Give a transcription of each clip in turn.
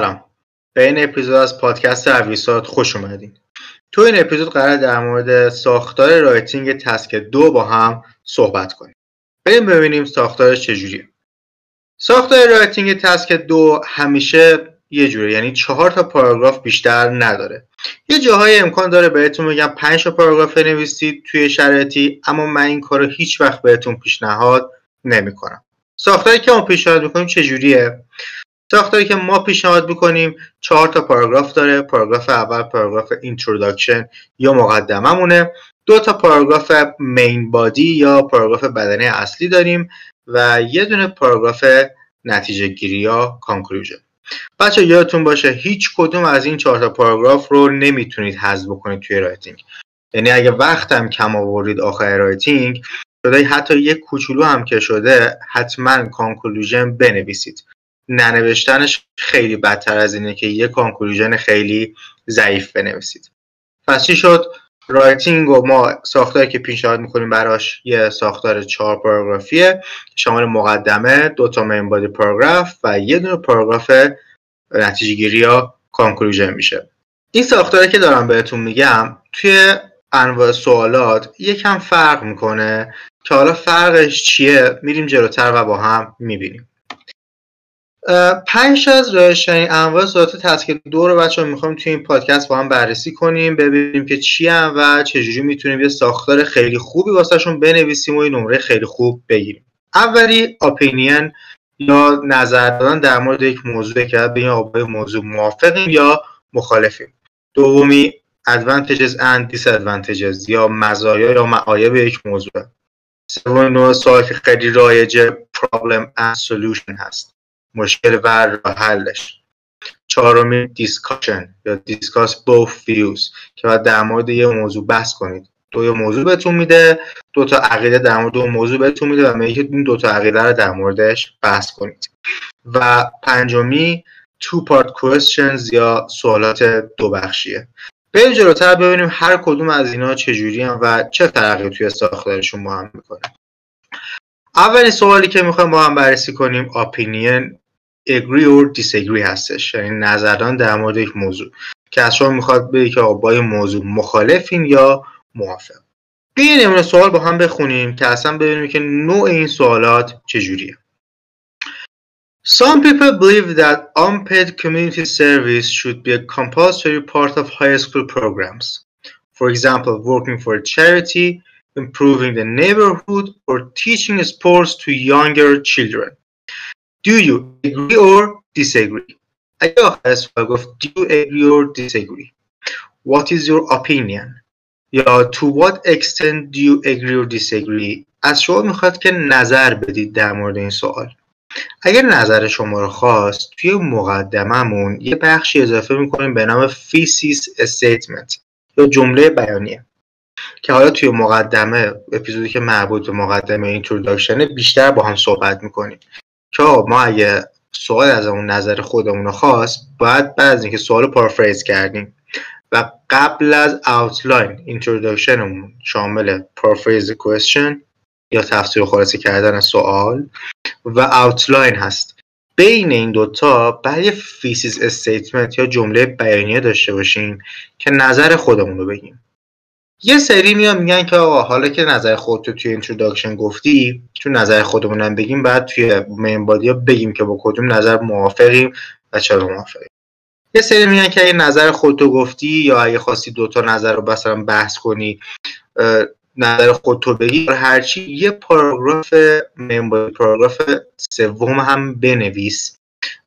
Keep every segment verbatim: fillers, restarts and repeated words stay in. سلام. به این اپیزود از پادکست اویسات خوش اومدین. تو این اپیزود قرار در مورد ساختار رایتینگ تسک دو با هم صحبت کنیم. بریم ببینیم ساختارش چجوریه. ساختار رایتینگ تسک دو همیشه یه جوره، یعنی چهار تا پاراگراف بیشتر نداره. یه جاهای امکان داره بهتون بگم پنج تا پاراگراف بنویسید توی شرایطی، اما من این کارو هیچ وقت بهتون پیشنهاد نمی‌کنم. ساختاری که ما پیشنهاد می‌کنیم چجوریه؟ ساختاری که ما پیشنهاد می‌کنیم چهار تا پاراگراف داره. پاراگراف اول پاراگراف اینتروداکشن یا مقدمه‌مونه. دو تا پاراگراف مین بادی یا پاراگراف بدنه اصلی داریم و یه دونه پاراگراف نتیجه گیری یا کانکلوژن. بچه یادتون باشه هیچ کدوم از این چهار تا پاراگراف رو نمیتونید حذف کنید توی رایتینگ. یعنی اگه وقتم کم آوردید آخر رایتینگ، شده حتی یک کوچولو هم که شده حتما کانکلوژن بنویسید. ننوشتنش خیلی بدتر از اینه که یک کانکلوژن خیلی ضعیف بنویسید. پس چی شد؟ رایتینگ و ما ساختاری که پیشنهاد میکنیم براش یه ساختار چهار پاراگرافیه، شامل مقدمه، دو تا مین بادی پاراگراف و یه دونه پاراگراف نتیجه گیری یا کانکلوژن میشه. این ساختاری که دارم بهتون میگم توی انواع سوالات یکم فرق میکنه که حالا فرقش چیه میریم جلوتر و با هم میبینیم. پنج از روش این انواع سوالات تسک دو رو بچه‌ها می‌خوایم توی این پادکست با هم بررسی کنیم، ببینیم که چی هم و چجوری میتونیم یه ساختار خیلی خوبی واسهشون بنویسیم و یه نمره خیلی خوب بگیریم. اولی اپینین یا نظر دادن در مورد یک موضوع که به این آبای موضوع موافقیم یا مخالفیم. دومی Advantages and disadvantages یا مزایا یا معایب یک موضوع. سوم نوع سوال که خیلی رایجه Problem and solution هست، مشکل و راه حلش. چهارمی دیسکاشن یا دیسکاس both views که باید در مورد یه موضوع بحث کنید. دو یه موضوع بهتون میده، دو تا عقیده در مورد اون موضوع بهتون میده و میگه این دو تا عقیده رو در موردش بحث کنید. و پنجمی two part questions یا سوالات دو بخشیه. بریم جلوتر ببینیم هر کدوم از اینا چجوری هم و چه فرقی توی ساختارشون با هم میکنه. اولین سوالی که میخوایم با هم بررسی کنیم اپینین agree or disagree هستش، یعنی نظر دادن در مورد یک موضوع که از شما میخواد بگید که با این موضوع مخالفین یا موافق. یه نمونه سوال با هم بخونیم که اصلا ببینیم که نوع این سوالات چجوریه. Some people believe that unpaid community service should be a compulsory part of high school programs. For example, working for a charity, improving the neighborhood, or teaching sports to younger children. Do you agree or disagree? I ask you, do you agree or disagree? What is your opinion? یا to what extent do you agree or disagree? از شما میخواد که نظر بدید در مورد این سوال. اگر نظر شما رو خواست توی مقدممون یه بخشی اضافه میکنیم به نام thesis statement یا جمله بیانیه که حالا توی مقدمه اپیزودی که مربوط به مقدمه اینتروداکشن بیشتر با هم صحبت میکنیم که ما اگه سوال از اون نظر خودمون رو خواست باید بعد از اینکه سوال رو پارافریز کردیم و قبل از outline اینتروداکشنمون شامل پارافریز question یا تفسیر خلاصه کردن سوال و اوتلاین هست. بین این دوتا باید یه thesis statement یا جمله بیانیه داشته باشیم که نظر خودمون رو بگیم. یه سری میان میگن که آقا حالا که نظر خودتو توی اینتروداکشن گفتی، تو نظر خودمون هم بگیم، بعد توی مین بادی بگیم که با کدوم نظر موافقیم و چرا موافقیم. یه سری میگن که اگه نظر خودتو گفتی یا اگه خواستی دوتا نظر رو مثلا بحث کنی، نظر خودتو بگی، هرچی یه پاراگراف ممبر پاراگراف سوم هم بنویس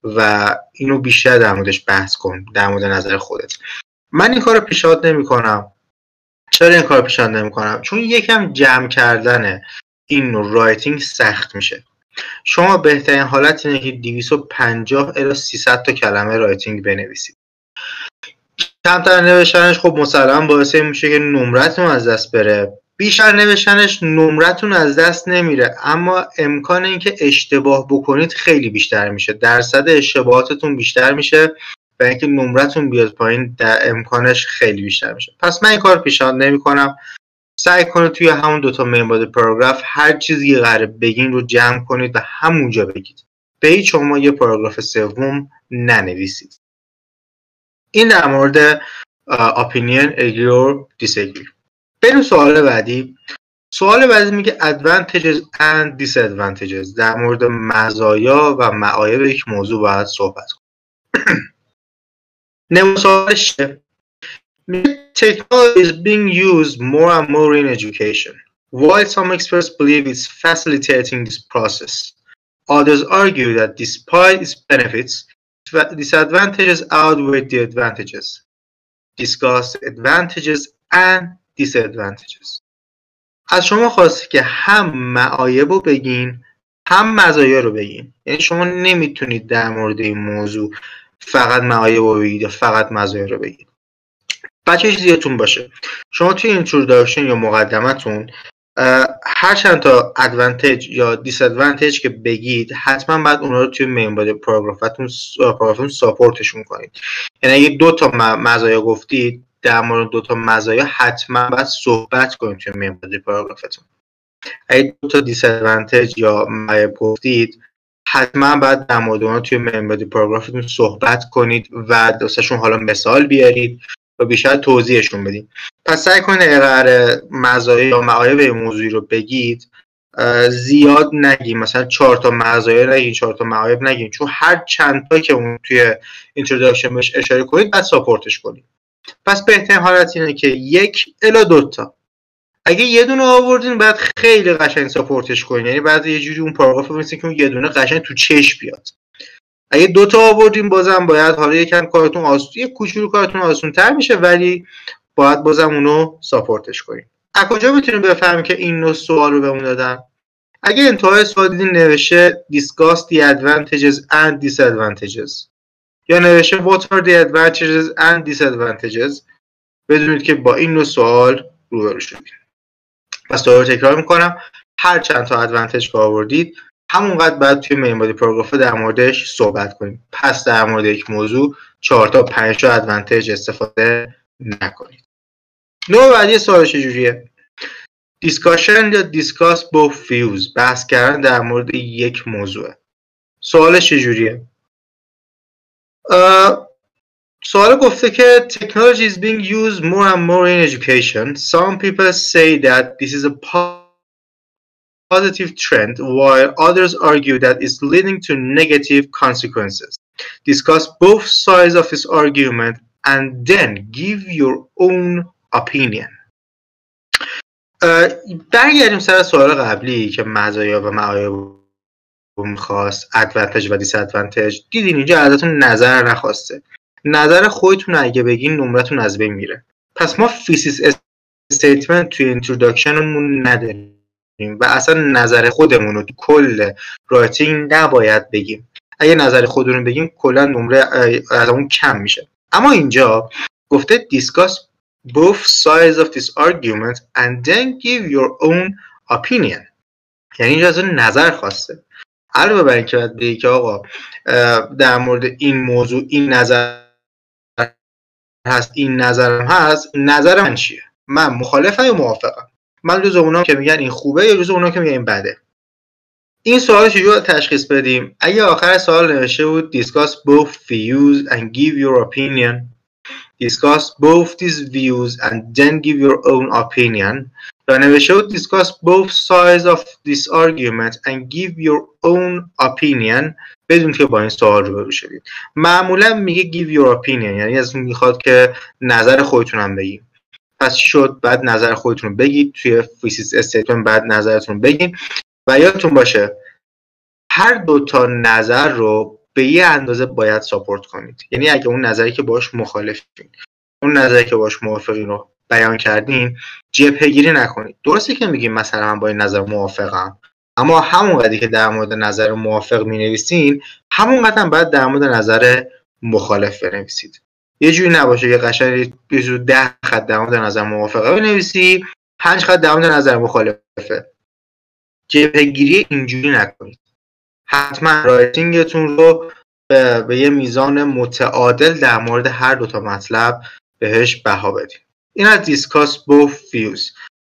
و اینو بیشتر در موردش بحث کن در مورد نظر خودت. من این کارو پیشنهاد نمی‌کنم. چرا این کارو پیشنهاد نمی‌کنم؟ چون یکم جمع کردن این رایتینگ سخت میشه. شما بهترین حالت اینه که دویست و پنجاه الی سیصد تا کلمه رایتینگ بنویسید. کمتر نوشتنش خب مسلماً باعث میشه که نمرتون از دست بره. بیشتر نوشتنش نمرتون از دست نمیره، اما امکان اینکه اشتباه بکنید خیلی بیشتر میشه، درصد اشتباهاتتون بیشتر میشه و اینکه نمرتون بیاد پایین در امکانش خیلی بیشتر میشه. پس من این کار پیشنهاد نمیکنم. سعی کنید توی همون دوتا مین بادی پاراگراف هر چیزی قراره بگین رو جمع کنید و همونجا بگید. به هیچ شما یه پاراگراف سوم ننویسید. این در مورد اپینین، اگری و دیسگری. بریم سوال بعدی. سوال بعدی میگه Advantages and disadvantages، در مورد مزایا و معایب یک موضوع باید صحبت کنیم. نمونه سوالش میگه Technology is being used more and more in education. While some experts believe it's facilitating this process, others argue that despite its benefits, disadvantages outweigh the advantages. Discuss advantages and disadvantages. از شما خواسته که هم معایب رو بگین هم مزایا رو بگین، یعنی شما نمیتونید در مورد این موضوع فقط معایب رو بگید یا فقط مزایا رو بگید. بچه چیزیتون باشه، شما توی اینتروداکشن یا مقدمتون هر چند تا ادوانتج یا دیس ادوانتج که بگید حتما بعد اونا رو توی مین بادی پاراگرافتون پاراگرافتون ساپورتشون کنید. یعنی اگه دو تا مزایا گفتید، در مورد دو تا مزایا حتما باید صحبت کنید توی مین بادی پاراگرافتون. اگه دو تا دیس ادوانتج یا معایب گفتید، حتما باید در مورد اونا توی مین بادی پاراگرافتون صحبت کنید و دوستشون حالا مثال بیارید و بیشتر توضیحشون بدید. پس سعی کنید اگر مزایا یا معایب موضوعی رو بگید زیاد نگید، مثلا چهار تا مزایا نگید، چهار تا معایب نگید، چون هر چند تا که اون توی اینتروداکشن بهش اشاره کنید بعد ساپورتش کنید. پس بهترین حالت اینه که یک الی دو تا، اگه یه دونه آوردین بعد خیلی قشنگ ساپورتش کنید، یعنی بعد یه جوری اون پاراگراف بنویسین که اون یه دونه قشنگ تو چش بیاد. اگه دو تا آوردیم بازم باید حالا یکم کارتون آسون، یک کوچولو کارتون آسون‌تر میشه، ولی باید بازم اونو ساپورتش کنیم. از کجا میتونیم بفهمیم که این نوع سوال رو بهمون دادن؟ اگه انتهای سوال دیدین نوشته Discuss the advantages and disadvantages یا نوشته What are the advantages and disadvantages، بدونید که با این نوع سوال روبرو شدید. پس دوباره تکرار میکنم، هر چند تا ادوانتج که آوردید همونقدر باید توی مین بادی پاراگراف در موردش صحبت کنیم. پس در مورد یک موضوع چهار تا پنج تا ادوانتج استفاده نکنید. نوع بعدی سوال چجوریه؟ دیسکاشن یا دیسکاس both views، بحث کردن در مورد یک موضوع. سوال چجوریه؟ سوال گفته که Technology is being used more and more in education. Some people say that this is a positive trend, while others argue that it's leading to negative consequences. Discuss both sides of this argument and then give your own opinion. برگردیم سر سوال قبلی که مزایا و معایب میخواست، ادوانتج و دیس ادوانتج. دیدین اینجا ازتون نظر نخواسته، نظر خودتون اگه بگین نمرتون از بین میره. پس ما فیسیس استیتمنت توی اینتروداکشنمون نداریم و اصلا نظر خودمون رو تو کل رایتینگ نباید بگیم. اگه نظر خودمون رو بگیم کلا نمره از اون کم میشه. اما اینجا گفته discuss both sides of this argument and then give your own opinion، یعنی اینجا از اون نظر خواسته. علاوه بر اینکه باید بگی که آقا در مورد این موضوع این نظر هست، این نظرم هست، نظر من چیه، من مخالفم یا موافقم، من جزو اونام که میگن این خوبه یا جزو اونام که میگن این بده. این سوال چجوری تشخیص بدیم؟ اگه آخر سوال نوشته بود discuss both views and give your opinion، discuss both these views and then give your own opinion، یا نوشته بود discuss both sides of this argument and give your own opinion، بدون که با این سوال روبرو شدید. معمولا میگه give your opinion، یعنی از اون میخواد که نظر خودتونم بگیم. پس شد بعد نظر خودتون رو بگید توی فیسیس استیتمنت، بعد نظرتون بگید. و یادتون باشه هر دوتا نظر رو به یه اندازه باید ساپورت کنید، یعنی اگه اون نظری که باش مخالفین، اون نظری که باش موافقین رو بیان کردین جبهه گیری نکنید. درسته که میگیم مثلا من با این نظر موافقم، اما همونقدری که در مورد نظر موافق مینویسین همونقدر هم باید در مورد نظر مخالف بنویسید. یه جوری نباشه که قشنگ ده خط در مورد نظر موافقه بنویسی، پنج خط در مورد نظر مخالفه. جبهه‌گیری اینجوری نکنید. حتما رایتینگتون رو به, به یه میزان متعادل در مورد هر دوتا مطلب بهش بها بدید. این از دیسکاس both views.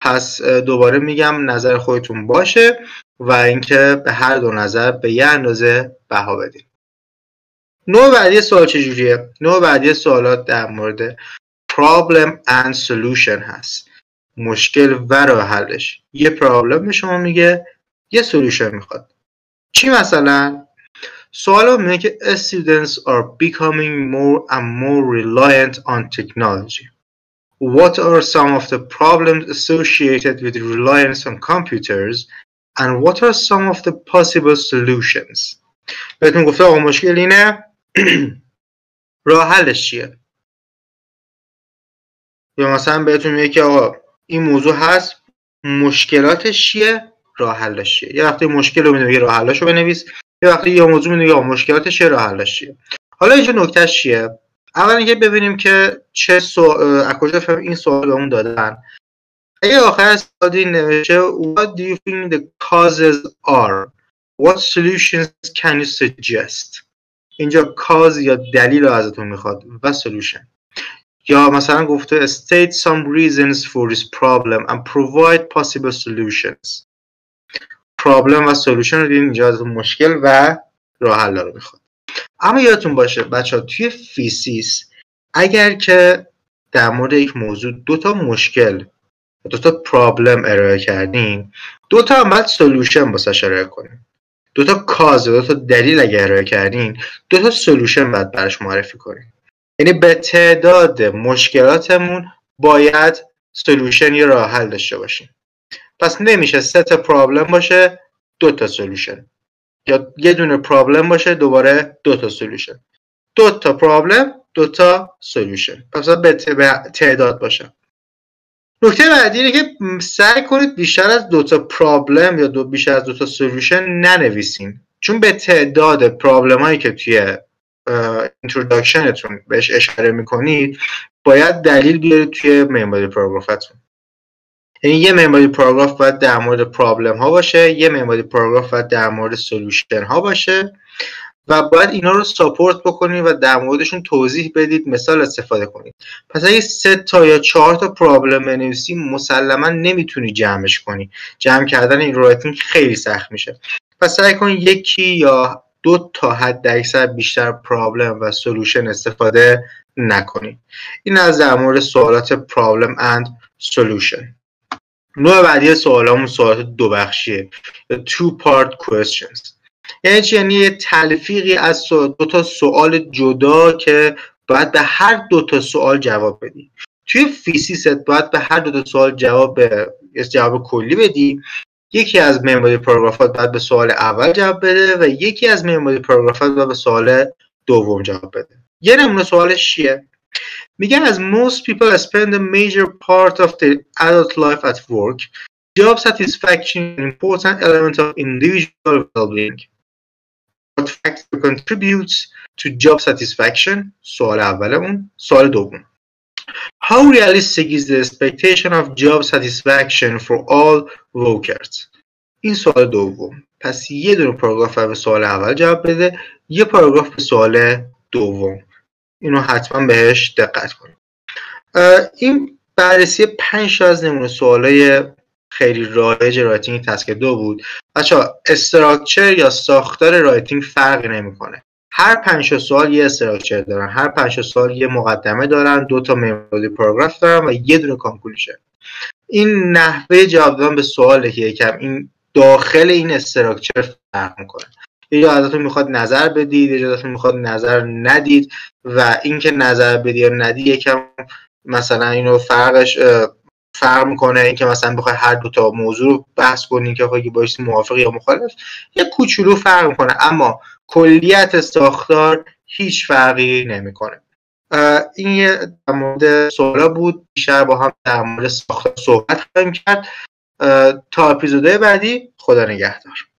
پس دوباره میگم نظر خودتون باشه و اینکه به هر دو نظر به یه اندازه بها بدید. نوع بعدی سوال چجوریه؟ نوع بعدی سوالات در مورد problem and solution هست. مشکل و راه حلش. یه problem به شما میگه، یه solution میخواد. چی مثلا؟ سوال میگه که students are becoming more and more reliant on technology. What are some of the problems associated with reliance on computers and what are some of the possible solutions؟ بهتون گفته آقا مشکل اینه، راه حلش چیه؟ یا مثلا بهتون میگه که آقا این موضوع هست، مشکلاتش چیه، راه حلش چیه؟ یه وقتی مشکل رو میگه راه حلش رو بنویس، یه وقتی یه موضوع میگه آقا مشکلاتش چیه، راه حلش چیه. حالا اینجا نکتهش چیه؟ اول اینکه ببینیم که چه سوال از کجا فهم این سوال بهمون دادن. اگه آخر سوال نوشته what do you think the causes are, what solutions can you suggest, اینجا cause یا دلیل رو ازتون میخواد و solution. یا مثلا گفته state some reasons for this problem and provide possible solutions. problem و solution رو دیدیم، اینجا ازتون مشکل و راه حل رو میخواد. اما یادتون باشه بچه‌ها، توی فیزیس اگر که در مورد یک موضوع دو تا مشکل، دو تا پرابلم ارائه کردین، دو تا هم باید سولوشن واسش ارائه کنین. دو تا کاز، دو تا دلیل اگه ارائه کردین، دو تا سولوشن باید براش معرفی کنین. یعنی به تعداد مشکلاتمون باید سولوشن یا راه حل داشته باشیم. پس نمیشه سه تا پرابلم باشه، دو تا سولوشن. یا یه دونه پرابلم باشه، دوباره دو تا سولوشن. دو تا پرابلم، دو تا سولوشن. پس به تعداد باشه. نکته بعدی اینه که سعی کنید بیشتر از دو تا پرابلم یا دو بیشتر از دو تا سولوشن ننویسین، چون به تعداد پرابلم هایی که توی اینتروداکشنتون بهش اشاره میکنید باید دلیل بیارید توی ممبری پاراگرافتون. یعنی یه ممبری پاراگراف باید در مورد پرابلم ها باشه، یه ممبری پاراگراف باید در مورد سولوشن ها باشه و باید اینا رو ساپورت بکنید و در موردشون توضیح بدید، مثال استفاده کنید. پس اگه سه تا یا چهار تا پرابلم بنویسی مسلما نمیتونی جمعش کنی. جمع کردن این رایتینگ خیلی سخت میشه. پس سعی کن یکی یا دو تا حد اکثر بیشتر پرابلم و سولوشن استفاده نکنید. این از در مورد سوالات پرابلم اند سولوشن. نوع بعدی سوالامون سوالات دو بخشیه. Two part questions. یعنی چی؟ یعنی یه تلفیقی از دو تا سوال جدا که باید به هر دو تا سوال جواب بدی. توی فیزیست باید به هر دو تا سوال جواب جواب کلی بدی. یکی از ممبری پاراگرافات باید به سوال اول جواب بده و یکی از ممبری پاراگرافات باید به سوال دوم جواب بده. یه نمونه سوالش چیه؟ میگن as most people spend a major part of their adult life at work, job satisfaction is an important element of individual well-being. What factor contributes to job satisfaction? سوال اولمون. سوال دوم. How realistic is the expectation of job satisfaction for all workers? این سوال دوم. پس یه دونه پاراگراف به سوال اول جواب بده، یه پاراگراف به سوال دوم. اینو حتما بهش دقت کنید. این بررسی پنج تا از نمونه سوالای خیلی رایج رایتینگ تسک دو بود. بچه‌ها استراکچر یا ساختار رایتینگ فرقی نمیکنه. هر پنج سوال یه استراکچر دارن، هر پنج سوال یه مقدمه دارن، دو تا ممبری پاراگراف دارن و یه دونه کانکلوژن. این نحوه جواب دادن به سواله که یکم این داخل این استراکچر فرق میکنه. یا ازتون میخواد نظر بدید، یا ازتون میخواد نظر ندید و اینکه نظر بدید یا ندید یکم مثلا اینو فرقش فرق میکنه. اینکه مثلا بخوای هر دو تا موضوع رو بحث کنی که خواهی باشی موافق یا مخالف، یه کوچولو فرق میکنه اما کلیت ساختار هیچ فرقی نمیکنه. این در مورد سوالا بود. بیشتر با هم در مورد ساختار صحبت خواهیم کرد. تا اپیزودهای بعدی، خدا نگهدار.